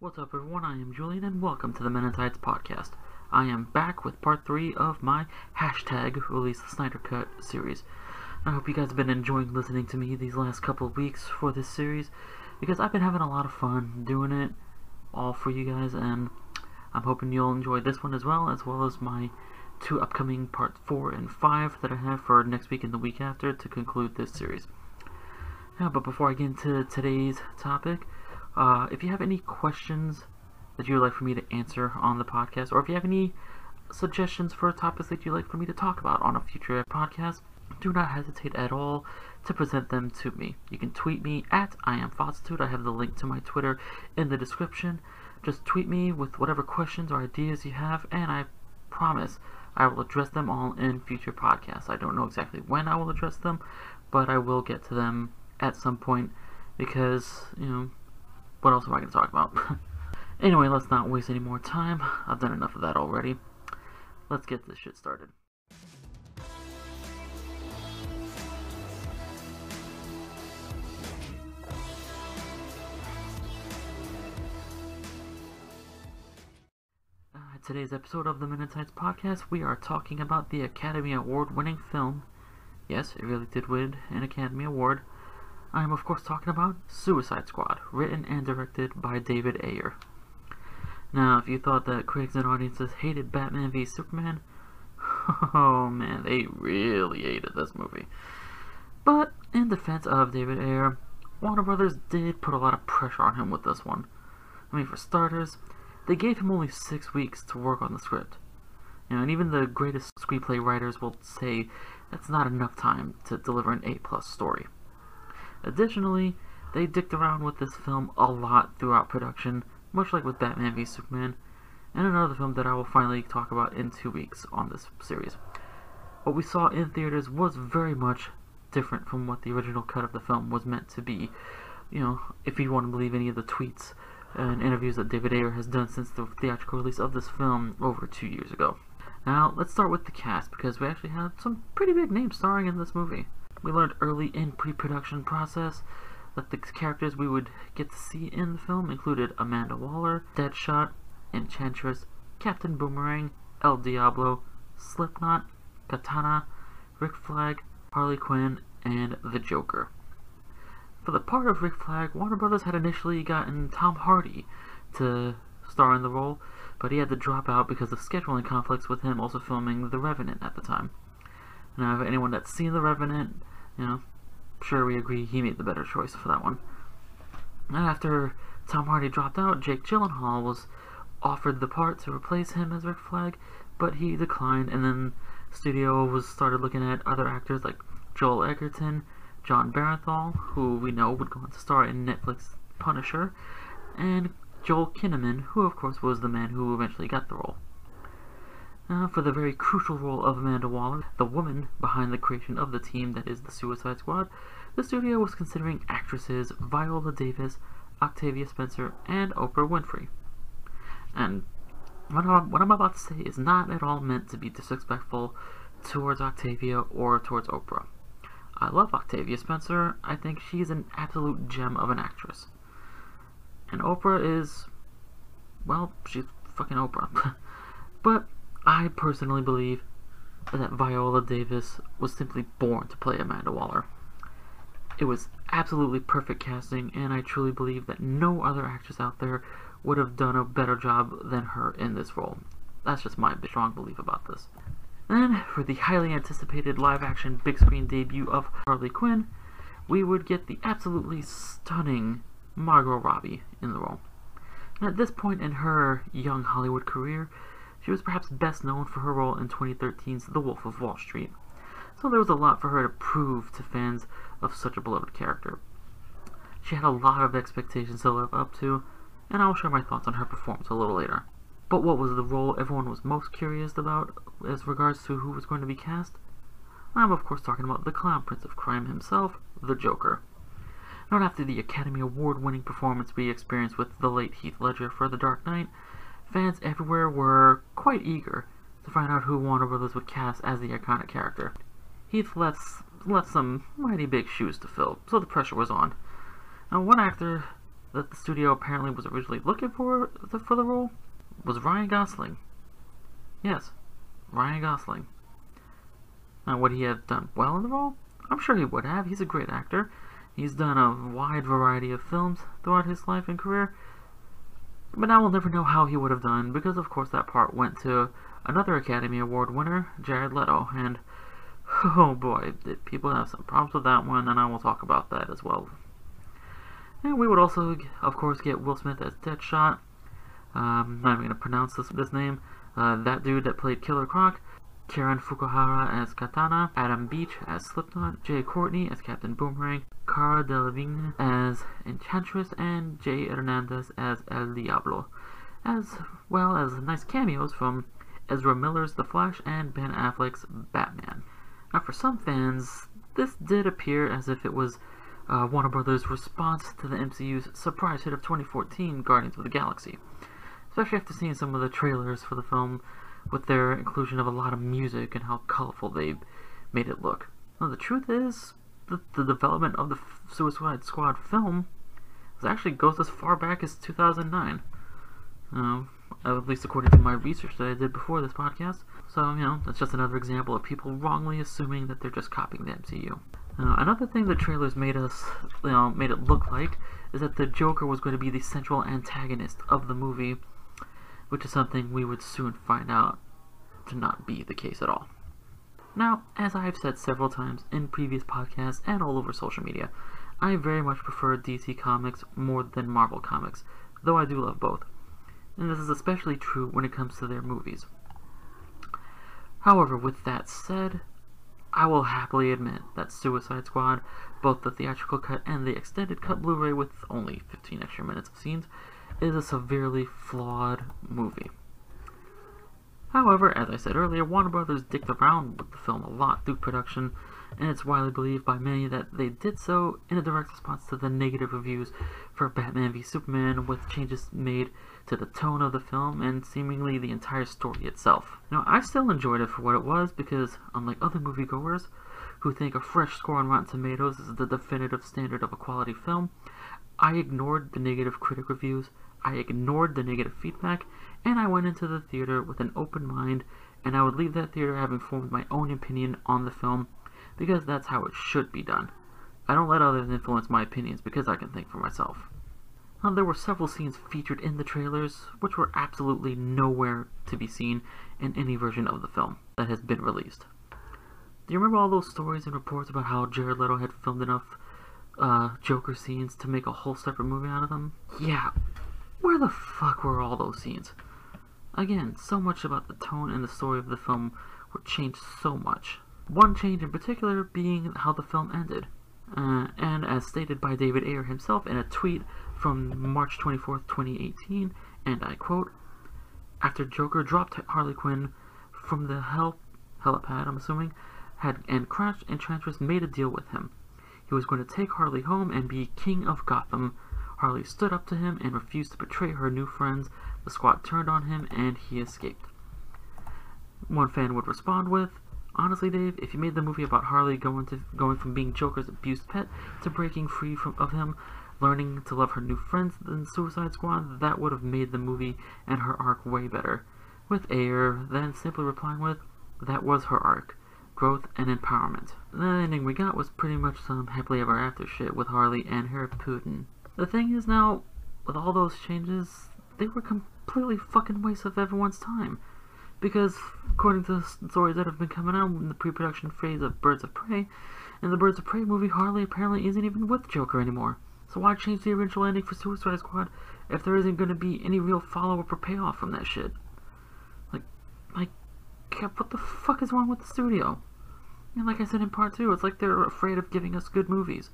What's up everyone, I am Julian and welcome to the Men In Tights Podcast. I am back with part 3 of my hashtag release the Snyder Cut series. I hope you guys have been enjoying listening to me these last couple of weeks for this series, because I've been having a lot of fun doing it all for you guys, and I'm hoping you'll enjoy this one as well as my two upcoming parts 4 and 5 that I have for next week and the week after to conclude this series. Yeah, but before I get into today's topic, if you have any questions that you would like for me to answer on the podcast, or if you have any suggestions for topics that you'd like for me to talk about on a future podcast, do not hesitate at all to present them to me. You can tweet me at IamFossitude. I have the link to my Twitter in the description. Just tweet me with whatever questions or ideas you have, and I promise I will address them all in future podcasts. I don't know exactly when I will address them, but I will get to them at some point because, what else am I going to talk about? Anyway, let's not waste any more time. I've done enough of that already. Let's get this shit started. Today's episode of the Men In Tights Podcast, we are talking about the Academy Award winning film. Yes, it really did win an Academy Award. I am of course talking about Suicide Squad, written and directed by David Ayer. Now, if you thought that critics and audiences hated Batman v Superman, oh man, they really hated this movie. But, in defense of David Ayer, Warner Brothers did put a lot of pressure on him with this one. I mean, for starters, they gave him only 6 weeks to work on the script. And even the greatest screenplay writers will say that's not enough time to deliver an A+ story. Additionally, they dicked around with this film a lot throughout production, much like with Batman v Superman, and another film that I will finally talk about in 2 weeks on this series. What we saw in theaters was very much different from what the original cut of the film was meant to be. If you want to believe any of the tweets and interviews that David Ayer has done since the theatrical release of this film over 2 years ago. Now, let's start with the cast, because we actually have some pretty big names starring in this movie. We learned early in pre-production process that the characters we would get to see in the film included Amanda Waller, Deadshot, Enchantress, Captain Boomerang, El Diablo, Slipknot, Katana, Rick Flag, Harley Quinn, and the Joker. For the part of Rick Flag, Warner Brothers had initially gotten Tom Hardy to star in the role, but he had to drop out because of scheduling conflicts with him also filming The Revenant at the time. Now, if anyone that's seen The Revenant, sure we agree he made the better choice for that one. And after Tom Hardy dropped out, Jake Gyllenhaal was offered the part to replace him as Rick Flag, but he declined, and then studio started looking at other actors like Joel Egerton, John Barenthal, who we know would go on to star in Netflix's Punisher, and Joel Kinnaman, who of course was the man who eventually got the role. For the very crucial role of Amanda Waller, the woman behind the creation of the team that is the Suicide Squad, the studio was considering actresses Viola Davis, Octavia Spencer, and Oprah Winfrey. And what I'm about to say is not at all meant to be disrespectful towards Octavia or towards Oprah. I love Octavia Spencer. I think she's an absolute gem of an actress. And Oprah is, well, she's fucking Oprah. But I personally believe that Viola Davis was simply born to play Amanda Waller. It was absolutely perfect casting, and I truly believe that no other actress out there would have done a better job than her in this role. That's just my strong belief about this. And for the highly anticipated live-action big screen debut of Harley Quinn, we would get the absolutely stunning Margot Robbie in the role. And at this point in her young Hollywood career, she was perhaps best known for her role in 2013's The Wolf of Wall Street, so there was a lot for her to prove to fans of such a beloved character. She had a lot of expectations to live up to, and I'll share my thoughts on her performance a little later. But what was the role everyone was most curious about as regards to who was going to be cast? I'm of course talking about the Clown Prince of Crime himself, the Joker. Not after the Academy Award winning performance we experienced with the late Heath Ledger for The Dark Knight, fans everywhere were quite eager to find out who Warner Brothers would cast as the iconic character. Heath left some mighty big shoes to fill, so the pressure was on. Now, one actor that the studio apparently was originally looking for the role was Ryan Gosling. Yes, Ryan Gosling. Now, would he have done well in the role? I'm sure he would have. He's a great actor. He's done a wide variety of films throughout his life and career. But now we'll never know how he would have done, because of course that part went to another Academy Award winner, Jared Leto, and oh boy, did people have some problems with that one, and I will talk about that as well. And we would also, of course, get Will Smith as Deadshot. I'm not even going to pronounce this name. That dude that played Killer Croc. Karen Fukuhara as Katana. Adam Beach as Slipknot. Jay Courtney as Captain Boomerang. Cara Delevingne as Enchantress. And Jay Hernandez as El Diablo. As well as nice cameos from Ezra Miller's The Flash and Ben Affleck's Batman. Now, for some fans, this did appear as if it was Warner Brothers' response to the MCU's surprise hit of 2014, Guardians of the Galaxy. Especially after seeing some of the trailers for the film, with their inclusion of a lot of music and how colorful they made it look. Now, the truth is that the development of the Suicide Squad film actually goes as far back as 2009. At least according to my research that I did before this podcast. So, you know, that's just another example of people wrongly assuming that they're just copying the MCU. Another thing the trailers made it look like is that the Joker was going to be the central antagonist of the movie, which is something we would soon find out to not be the case at all. Now, as I've said several times in previous podcasts and all over social media, I very much prefer DC Comics more than Marvel Comics, though I do love both. And this is especially true when it comes to their movies. However, with that said, I will happily admit that Suicide Squad, both the theatrical cut and the extended cut Blu-ray with only 15 extra minutes of scenes, is a severely flawed movie. However, as I said earlier, Warner Brothers dicked around with the film a lot through production, and it's widely believed by many that they did so in a direct response to the negative reviews for Batman v Superman, with changes made to the tone of the film and seemingly the entire story itself. Now, I still enjoyed it for what it was, because unlike other moviegoers who think a fresh score on Rotten Tomatoes is the definitive standard of a quality film, I ignored the negative critic reviews, I ignored the negative feedback, and I went into the theater with an open mind, and I would leave that theater having formed my own opinion on the film, because that's how it should be done. I don't let others influence my opinions, because I can think for myself. Now, there were several scenes featured in the trailers which were absolutely nowhere to be seen in any version of the film that has been released. Do you remember all those stories and reports about how Jared Leto had filmed enough Joker scenes to make a whole separate movie out of them? Yeah, where the fuck were all those scenes? Again, so much about the tone and the story of the film were changed so much. One change in particular being how the film ended. And as stated by David Ayer himself in a tweet from March 24th, 2018, and I quote, "After Joker dropped Harley Quinn from the helipad, I'm assuming, and crashed, Enchantress made a deal with him. He was going to take Harley home and be king of Gotham. Harley stood up to him and refused to betray her new friends. The squad turned on him and he escaped." One fan would respond with, "Honestly, Dave, if you made the movie about Harley going from being Joker's abused pet to breaking free of him, learning to love her new friends than Suicide Squad, that would have made the movie and her arc way better." With Ayer then simply replying with, "That was her arc. Growth and empowerment." The ending we got was pretty much some happily ever after shit with Harley and her Putin. The thing is now, with all those changes, they were completely fucking waste of everyone's time. Because, according to the stories that have been coming out in the pre-production phase of Birds of Prey, in the Birds of Prey movie, Harley apparently isn't even with Joker anymore. So why change the original ending for Suicide Squad if there isn't going to be any real follow-up or payoff from that shit? Like, what the fuck is wrong with the studio? And like I said in part 2, it's like they're afraid of giving us good movies.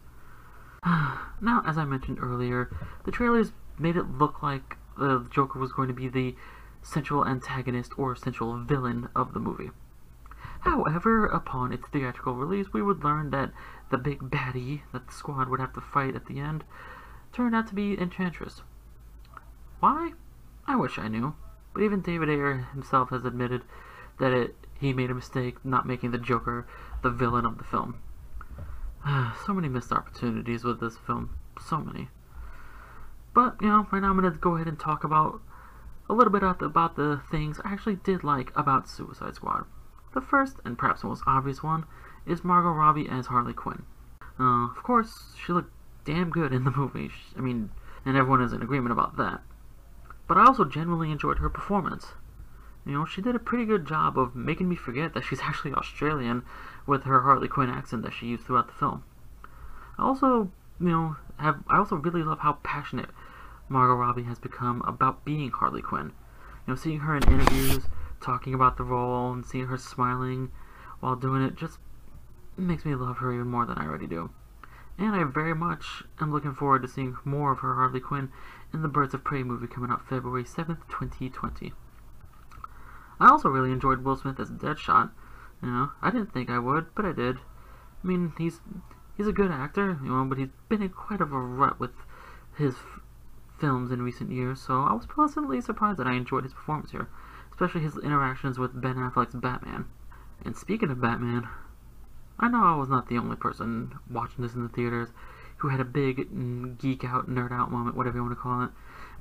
Now, as I mentioned earlier, the trailers made it look like the Joker was going to be the central antagonist or central villain of the movie. However, upon its theatrical release, we would learn that the big baddie that the squad would have to fight at the end turned out to be Enchantress. Why? I wish I knew. But even David Ayer himself has admitted that he made a mistake not making the Joker the villain of the film. So many missed opportunities with this film. So many. But, you know, right now I'm going to go ahead and talk about a little bit about the things I actually did like about Suicide Squad. The first, and perhaps the most obvious one, is Margot Robbie as Harley Quinn. Of course, she looked damn good in the movie. I mean, and everyone is in agreement about that. But I also generally enjoyed her performance. You know, she did a pretty good job of making me forget that she's actually Australian with her Harley Quinn accent that she used throughout the film. I also really love how passionate Margot Robbie has become about being Harley Quinn. You know, seeing her in interviews, talking about the role, and seeing her smiling while doing it just makes me love her even more than I already do. And I very much am looking forward to seeing more of her Harley Quinn in the Birds of Prey movie coming out February 7th, 2020. I also really enjoyed Will Smith as Deadshot. You know, I didn't think I would, but I did. I mean, he's a good actor, you know, but he's been in quite of a rut with his films in recent years, so I was pleasantly surprised that I enjoyed his performance here, especially his interactions with Ben Affleck's Batman. And speaking of Batman, I know I was not the only person watching this in the theaters who had a big geek out, nerd out moment, whatever you want to call it,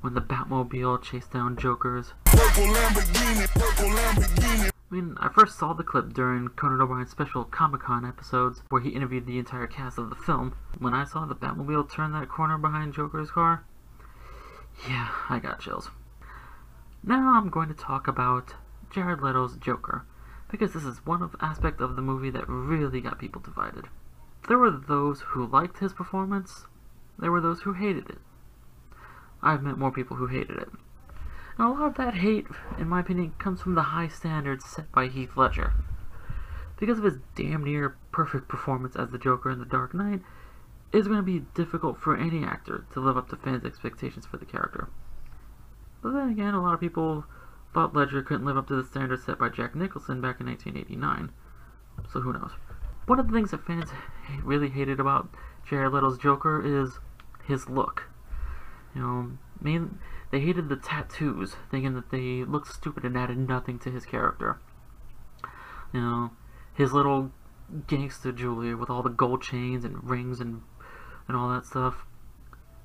when the Batmobile chased down Joker's. I mean, I first saw the clip during Conan O'Brien's special Comic-Con episodes where he interviewed the entire cast of the film. When I saw the Batmobile turn that corner behind Joker's car, yeah, I got chills. Now I'm going to talk about Jared Leto's Joker, because this is one aspect of the movie that really got people divided. There were those who liked his performance, there were those who hated it. I've met more people who hated it. And a lot of that hate, in my opinion, comes from the high standards set by Heath Ledger. Because of his damn near perfect performance as the Joker in The Dark Knight, it's going to be difficult for any actor to live up to fans' expectations for the character. But then again, a lot of people thought Ledger couldn't live up to the standards set by Jack Nicholson back in 1989, so who knows. One of the things that fans really hated about Jared Leto's Joker is his look. You know, they hated the tattoos, thinking that they looked stupid and added nothing to his character. You know, his little gangster jewelry with all the gold chains and rings and all that stuff.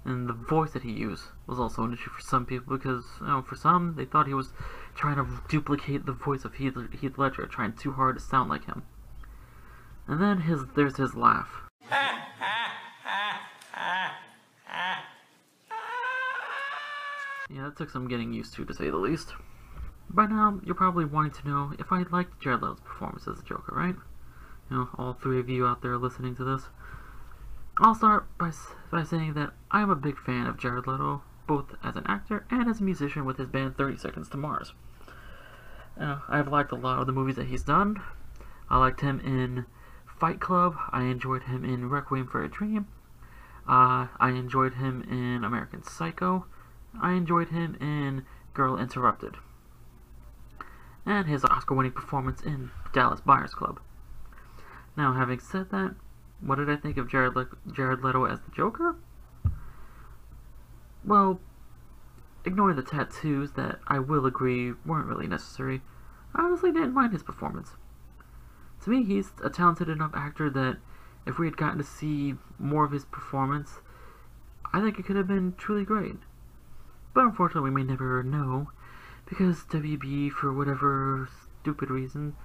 And the voice that he used was also an issue for some people, because, you know, for some, they thought he was trying to duplicate the voice of Heath Ledger, trying too hard to sound like him. And then there's his laugh. Yeah, that took some getting used to say the least. By now, you're probably wanting to know if I liked Jared Leto's performance as the Joker, right? You know, all three of you out there listening to this. I'll start by saying that I'm a big fan of Jared Leto, both as an actor and as a musician with his band 30 Seconds to Mars. I've liked a lot of the movies that he's done. I liked him in Fight Club, I enjoyed him in Requiem for a Dream, I enjoyed him in American Psycho, I enjoyed him in Girl Interrupted, and his Oscar-winning performance in Dallas Buyers Club. Now, having said that, what did I think of Jared Leto as the Joker? Well, ignoring the tattoos that I will agree weren't really necessary, I honestly didn't mind his performance. To me, he's a talented enough actor that if we had gotten to see more of his performance, I think it could have been truly great. But unfortunately, we may never know, because WB, for whatever stupid reason,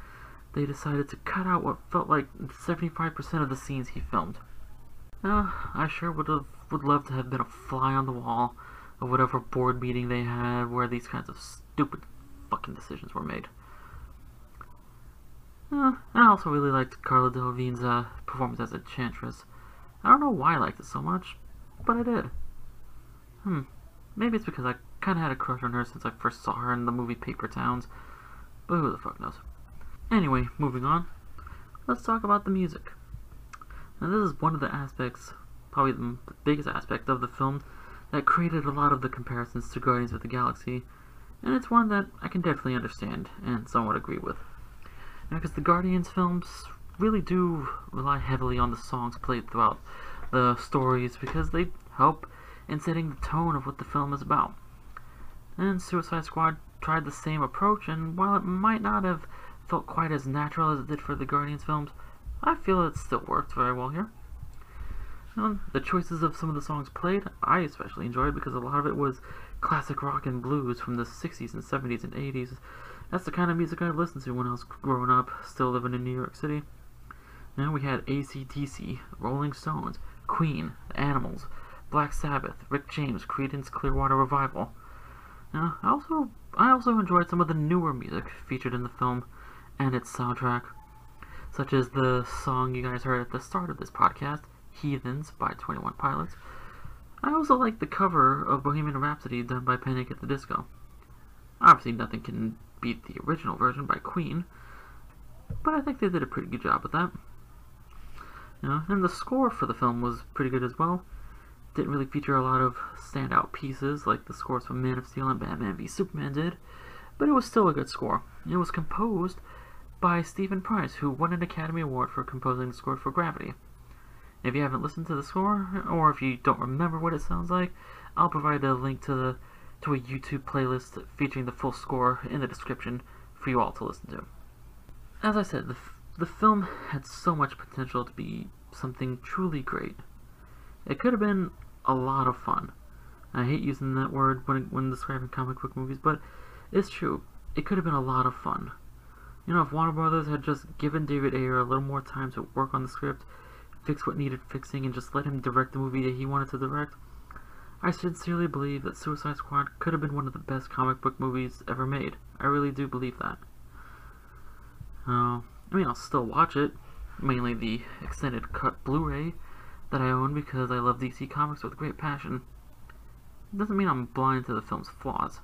they decided to cut out what felt like 75% of the scenes he filmed. I sure would love to have been a fly on the wall of whatever board meeting they had where these kinds of stupid fucking decisions were made. I also really liked Carla Delevingne's performance as Enchantress. I don't know why I liked it so much, but I did. Maybe it's because I kinda had a crush on her since I first saw her in the movie Paper Towns, but who the fuck knows. Anyway, moving on, let's talk about the music. Now, this is one of the aspects, probably the biggest aspect of the film, that created a lot of the comparisons to Guardians of the Galaxy, and it's one that I can definitely understand and somewhat agree with. Now, because the Guardians films really do rely heavily on the songs played throughout the stories, because they help in setting the tone of what the film is about. And Suicide Squad tried the same approach, and while it might not have felt quite as natural as it did for the Guardians films, I feel it still worked very well here. The choices of some of the songs played, I especially enjoyed because a lot of it was classic rock and blues from the 60s and 70s and 80s. That's the kind of music I listened to when I was growing up, still living in New York City. Now we had AC/DC, Rolling Stones, Queen, The Animals, Black Sabbath, Rick James, Creedence Clearwater Revival. Now, I also enjoyed some of the newer music featured in the film and its soundtrack, such as the song you guys heard at the start of this podcast, Heathens by 21 Pilots. I also like the cover of Bohemian Rhapsody done by Panic at the Disco. Obviously nothing can beat the original version by Queen, but I think they did a pretty good job with that. And the score for the film was pretty good as well. Didn't really feature a lot of standout pieces like the scores from Man of Steel and Batman v Superman did, but it was still a good score. It was composed by Stephen Price, who won an Academy Award for composing the score for Gravity. If you haven't listened to the score, or if you don't remember what it sounds like, I'll provide a link to a YouTube playlist featuring the full score in the description for you all to listen to. As I said, the film had so much potential to be something truly great. It could have been a lot of fun. I hate using that word when describing comic book movies, but it's true. It could have been a lot of fun. You know, if Warner Brothers had just given David Ayer a little more time to work on the script, fix what needed fixing, and just let him direct the movie that he wanted to direct, I sincerely believe that Suicide Squad could have been one of the best comic book movies ever made. I really do believe that. I mean, I'll still watch it, mainly the extended cut Blu-ray that I own because I love DC Comics with great passion. It doesn't mean I'm blind to the film's flaws.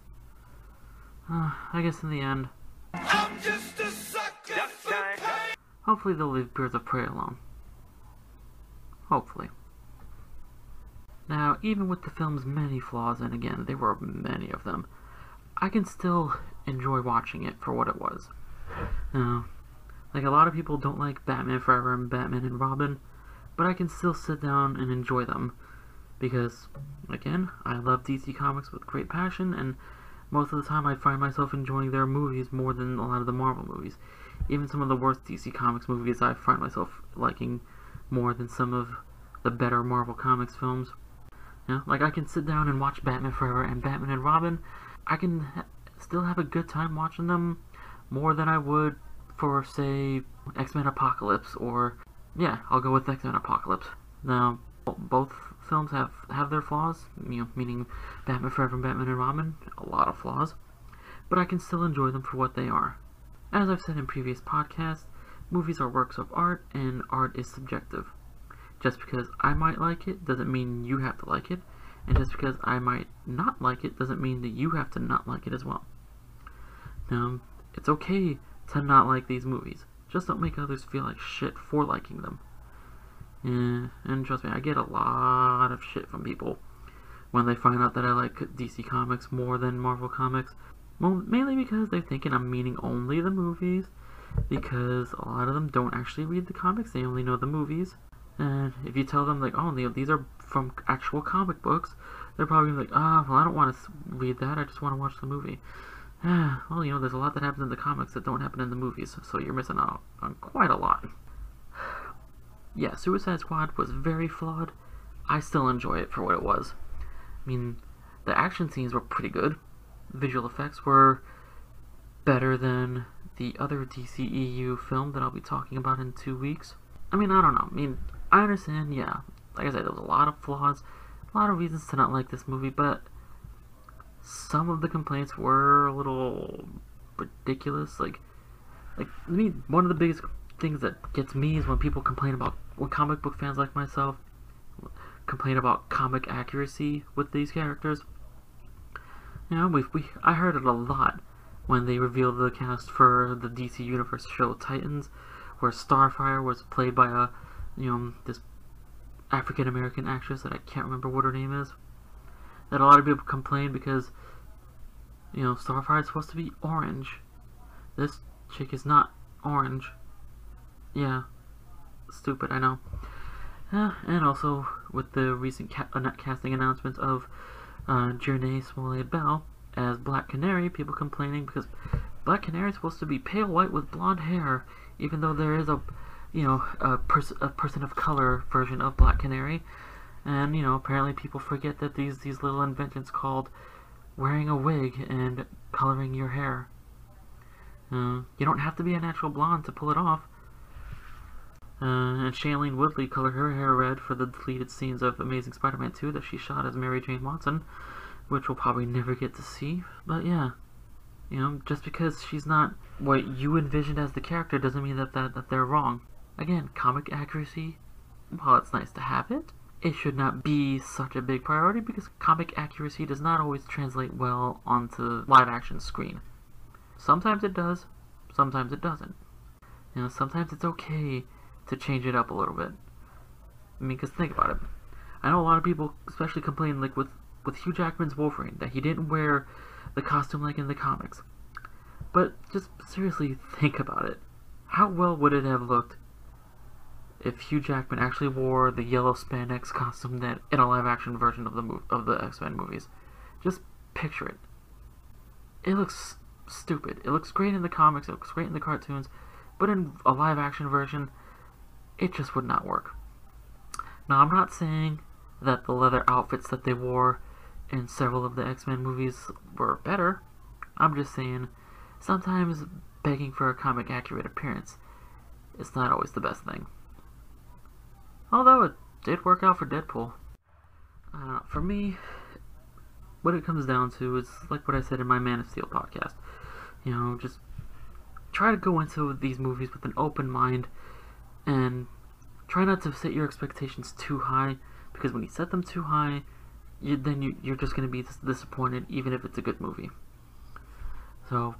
I guess in the end, I'm just a sucker for pain. Hopefully they'll leave Birds of Prey alone. Hopefully. Now, even with the film's many flaws, and again, there were many of them, I can still enjoy watching it for what it was. Now, like, a lot of people don't like Batman Forever and Batman and Robin, but I can still sit down and enjoy them because, again, I love DC Comics with great passion, and most of the time I find myself enjoying their movies more than a lot of the Marvel movies. Even some of the worst DC Comics movies I find myself liking more than some of the better Marvel Comics films. You know, like, I can sit down and watch Batman Forever and Batman and Robin. I can still have a good time watching them more than I would for, say, X-Men Apocalypse, or yeah, I'll go with X-Men Apocalypse. Now, both films have their flaws, you know, meaning Batman Forever and Batman and Robin, a lot of flaws, but I can still enjoy them for what they are. As I've said in previous podcasts, movies are works of art, and art is subjective. Just because I might like it doesn't mean you have to like it, and just because I might not like it doesn't mean that you have to not like it as well. Now, it's okay to not like these movies. Just don't make others feel like shit for liking them. And trust me, I get a lot of shit from people when they find out that I like DC Comics more than Marvel Comics. Well, mainly because they're thinking I'm meaning only the movies, because a lot of them don't actually read the comics, they only know the movies. And if you tell them, like, oh, these are from actual comic books, they're probably like, ah, oh, well, I don't want to read that, I just want to watch the movie. Well, you know, there's a lot that happens in the comics that don't happen in the movies, so you're missing out on quite a lot. Yeah, Suicide Squad was very flawed. I still enjoy it for what it was. I mean, the action scenes were pretty good. Visual effects were better than the other DCEU film that I'll be talking about in 2 weeks. I mean, I don't know. I mean, I understand, yeah. Like I said, there was a lot of flaws, a lot of reasons to not like this movie, but some of the complaints were a little ridiculous. Like, I mean, one of the biggest things that gets me is when people complain about, when comic book fans like myself complain about comic accuracy with these characters. You know, I heard it a lot when they revealed the cast for the DC Universe show Titans, where Starfire was played by this African American actress that I can't remember what her name is. That a lot of people complain because, you know, Starfire is supposed to be orange. This chick is not orange. Yeah. Stupid, I know. And also, with the recent casting announcements of Journee Smollett-Bell as Black Canary, people complaining because Black Canary is supposed to be pale white with blonde hair, even though there is a person of color version of Black Canary. And, you know, apparently people forget that these little inventions called wearing a wig and coloring your hair. You don't have to be a natural blonde to pull it off. And Shailene Woodley colored her hair red for the deleted scenes of Amazing Spider-Man 2 that she shot as Mary Jane Watson, which we'll probably never get to see. But yeah, you know, just because she's not what you envisioned as the character doesn't mean that they're wrong. Again, comic accuracy, while it's nice to have it, it should not be such a big priority because comic accuracy does not always translate well onto live-action screen. Sometimes it does, sometimes it doesn't. You know, sometimes it's okay to change it up a little bit. I mean, because think about it. I know a lot of people especially complain, like with Hugh Jackman's Wolverine, that he didn't wear the costume like in the comics. But just seriously think about it. How well would it have looked if Hugh Jackman actually wore the yellow spandex costume that in a live-action version of the X-Men movies? Just picture it. It looks stupid. It looks great in the comics, it looks great in the cartoons, but in a live-action version, it just would not work. Now, I'm not saying that the leather outfits that they wore in several of the X-Men movies were better. I'm just saying, sometimes begging for a comic-accurate appearance is not always the best thing. Although it did work out for Deadpool. For me, what it comes down to is like what I said in my Man of Steel podcast. You know, just try to go into these movies with an open mind and try not to set your expectations too high, because when you set them too high, you're just going to be disappointed even if it's a good movie. So,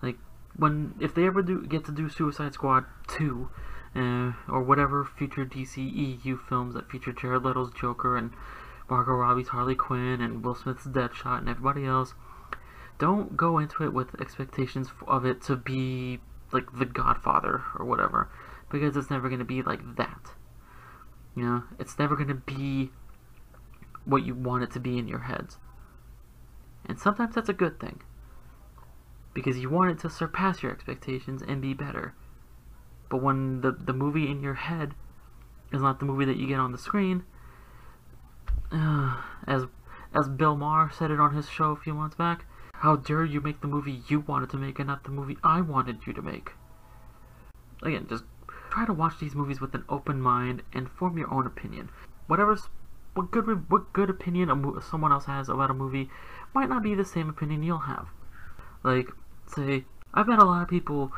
like, if they ever do get to do Suicide Squad 2, or whatever future DCEU films that feature Jared Leto's Joker and Margot Robbie's Harley Quinn and Will Smith's Deadshot and everybody else, don't go into it with expectations of it to be like The Godfather or whatever, because it's never going to be like that. You know, it's never going to be what you want it to be in your heads. And sometimes that's a good thing, because you want it to surpass your expectations and be better. But when the movie in your head is not the movie that you get on the screen, as Bill Maher said it on his show a few months back, how dare you make the movie you wanted to make and not the movie I wanted you to make. Again, just try to watch these movies with an open mind and form your own opinion. What good opinion someone else has about a movie might not be the same opinion you'll have. Like, say, I've met a lot of people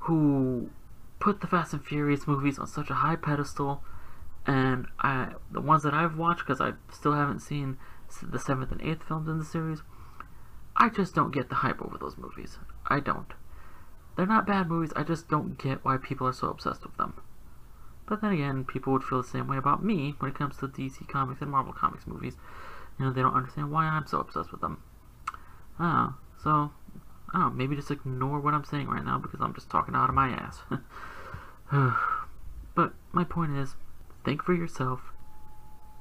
who put the Fast and Furious movies on such a high pedestal, and the ones that I've watched, because I still haven't seen the 7th and 8th films in the series, I just don't get the hype over those movies. I don't. They're not bad movies, I just don't get why people are so obsessed with them. But then again, people would feel the same way about me when it comes to DC Comics and Marvel Comics movies. You know, they don't understand why I'm so obsessed with them. So, I don't know, maybe just ignore what I'm saying right now because I'm just talking out of my ass. But my point is, think for yourself,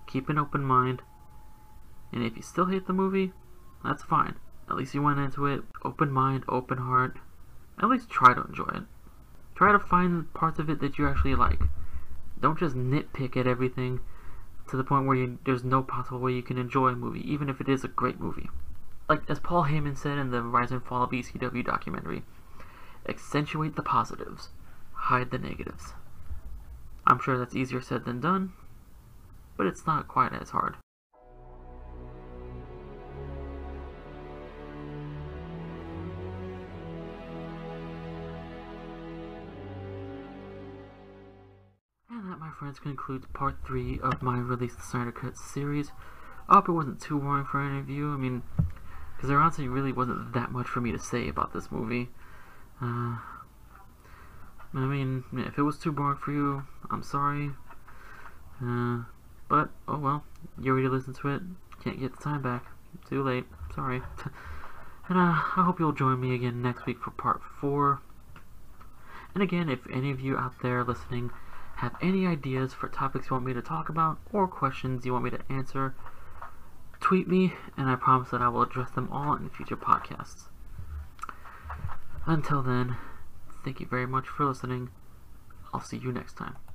keep an open mind, and if you still hate the movie, that's fine. At least you went into it open mind, open heart. At least try to enjoy it. Try to find parts of it that you actually like. Don't just nitpick at everything to the point where there's no possible way you can enjoy a movie, even if it is a great movie. Like, as Paul Heyman said in the Rise and Fall of ECW documentary, accentuate the positives, hide the negatives. I'm sure that's easier said than done, but it's not quite as hard. And that, my friends, concludes part 3 of my Release the Snyder Cut series. I hope it wasn't too boring for any of you. I mean, because there honestly really wasn't that much for me to say about this movie. I mean, if it was too boring for you, I'm sorry. But, oh well, you already listened to it. Can't get the time back. Too late. Sorry. And I hope you'll join me again next week for part 4. And again, if any of you out there listening have any ideas for topics you want me to talk about or questions you want me to answer, tweet me, and I promise that I will address them all in future podcasts. Until then, thank you very much for listening. I'll see you next time.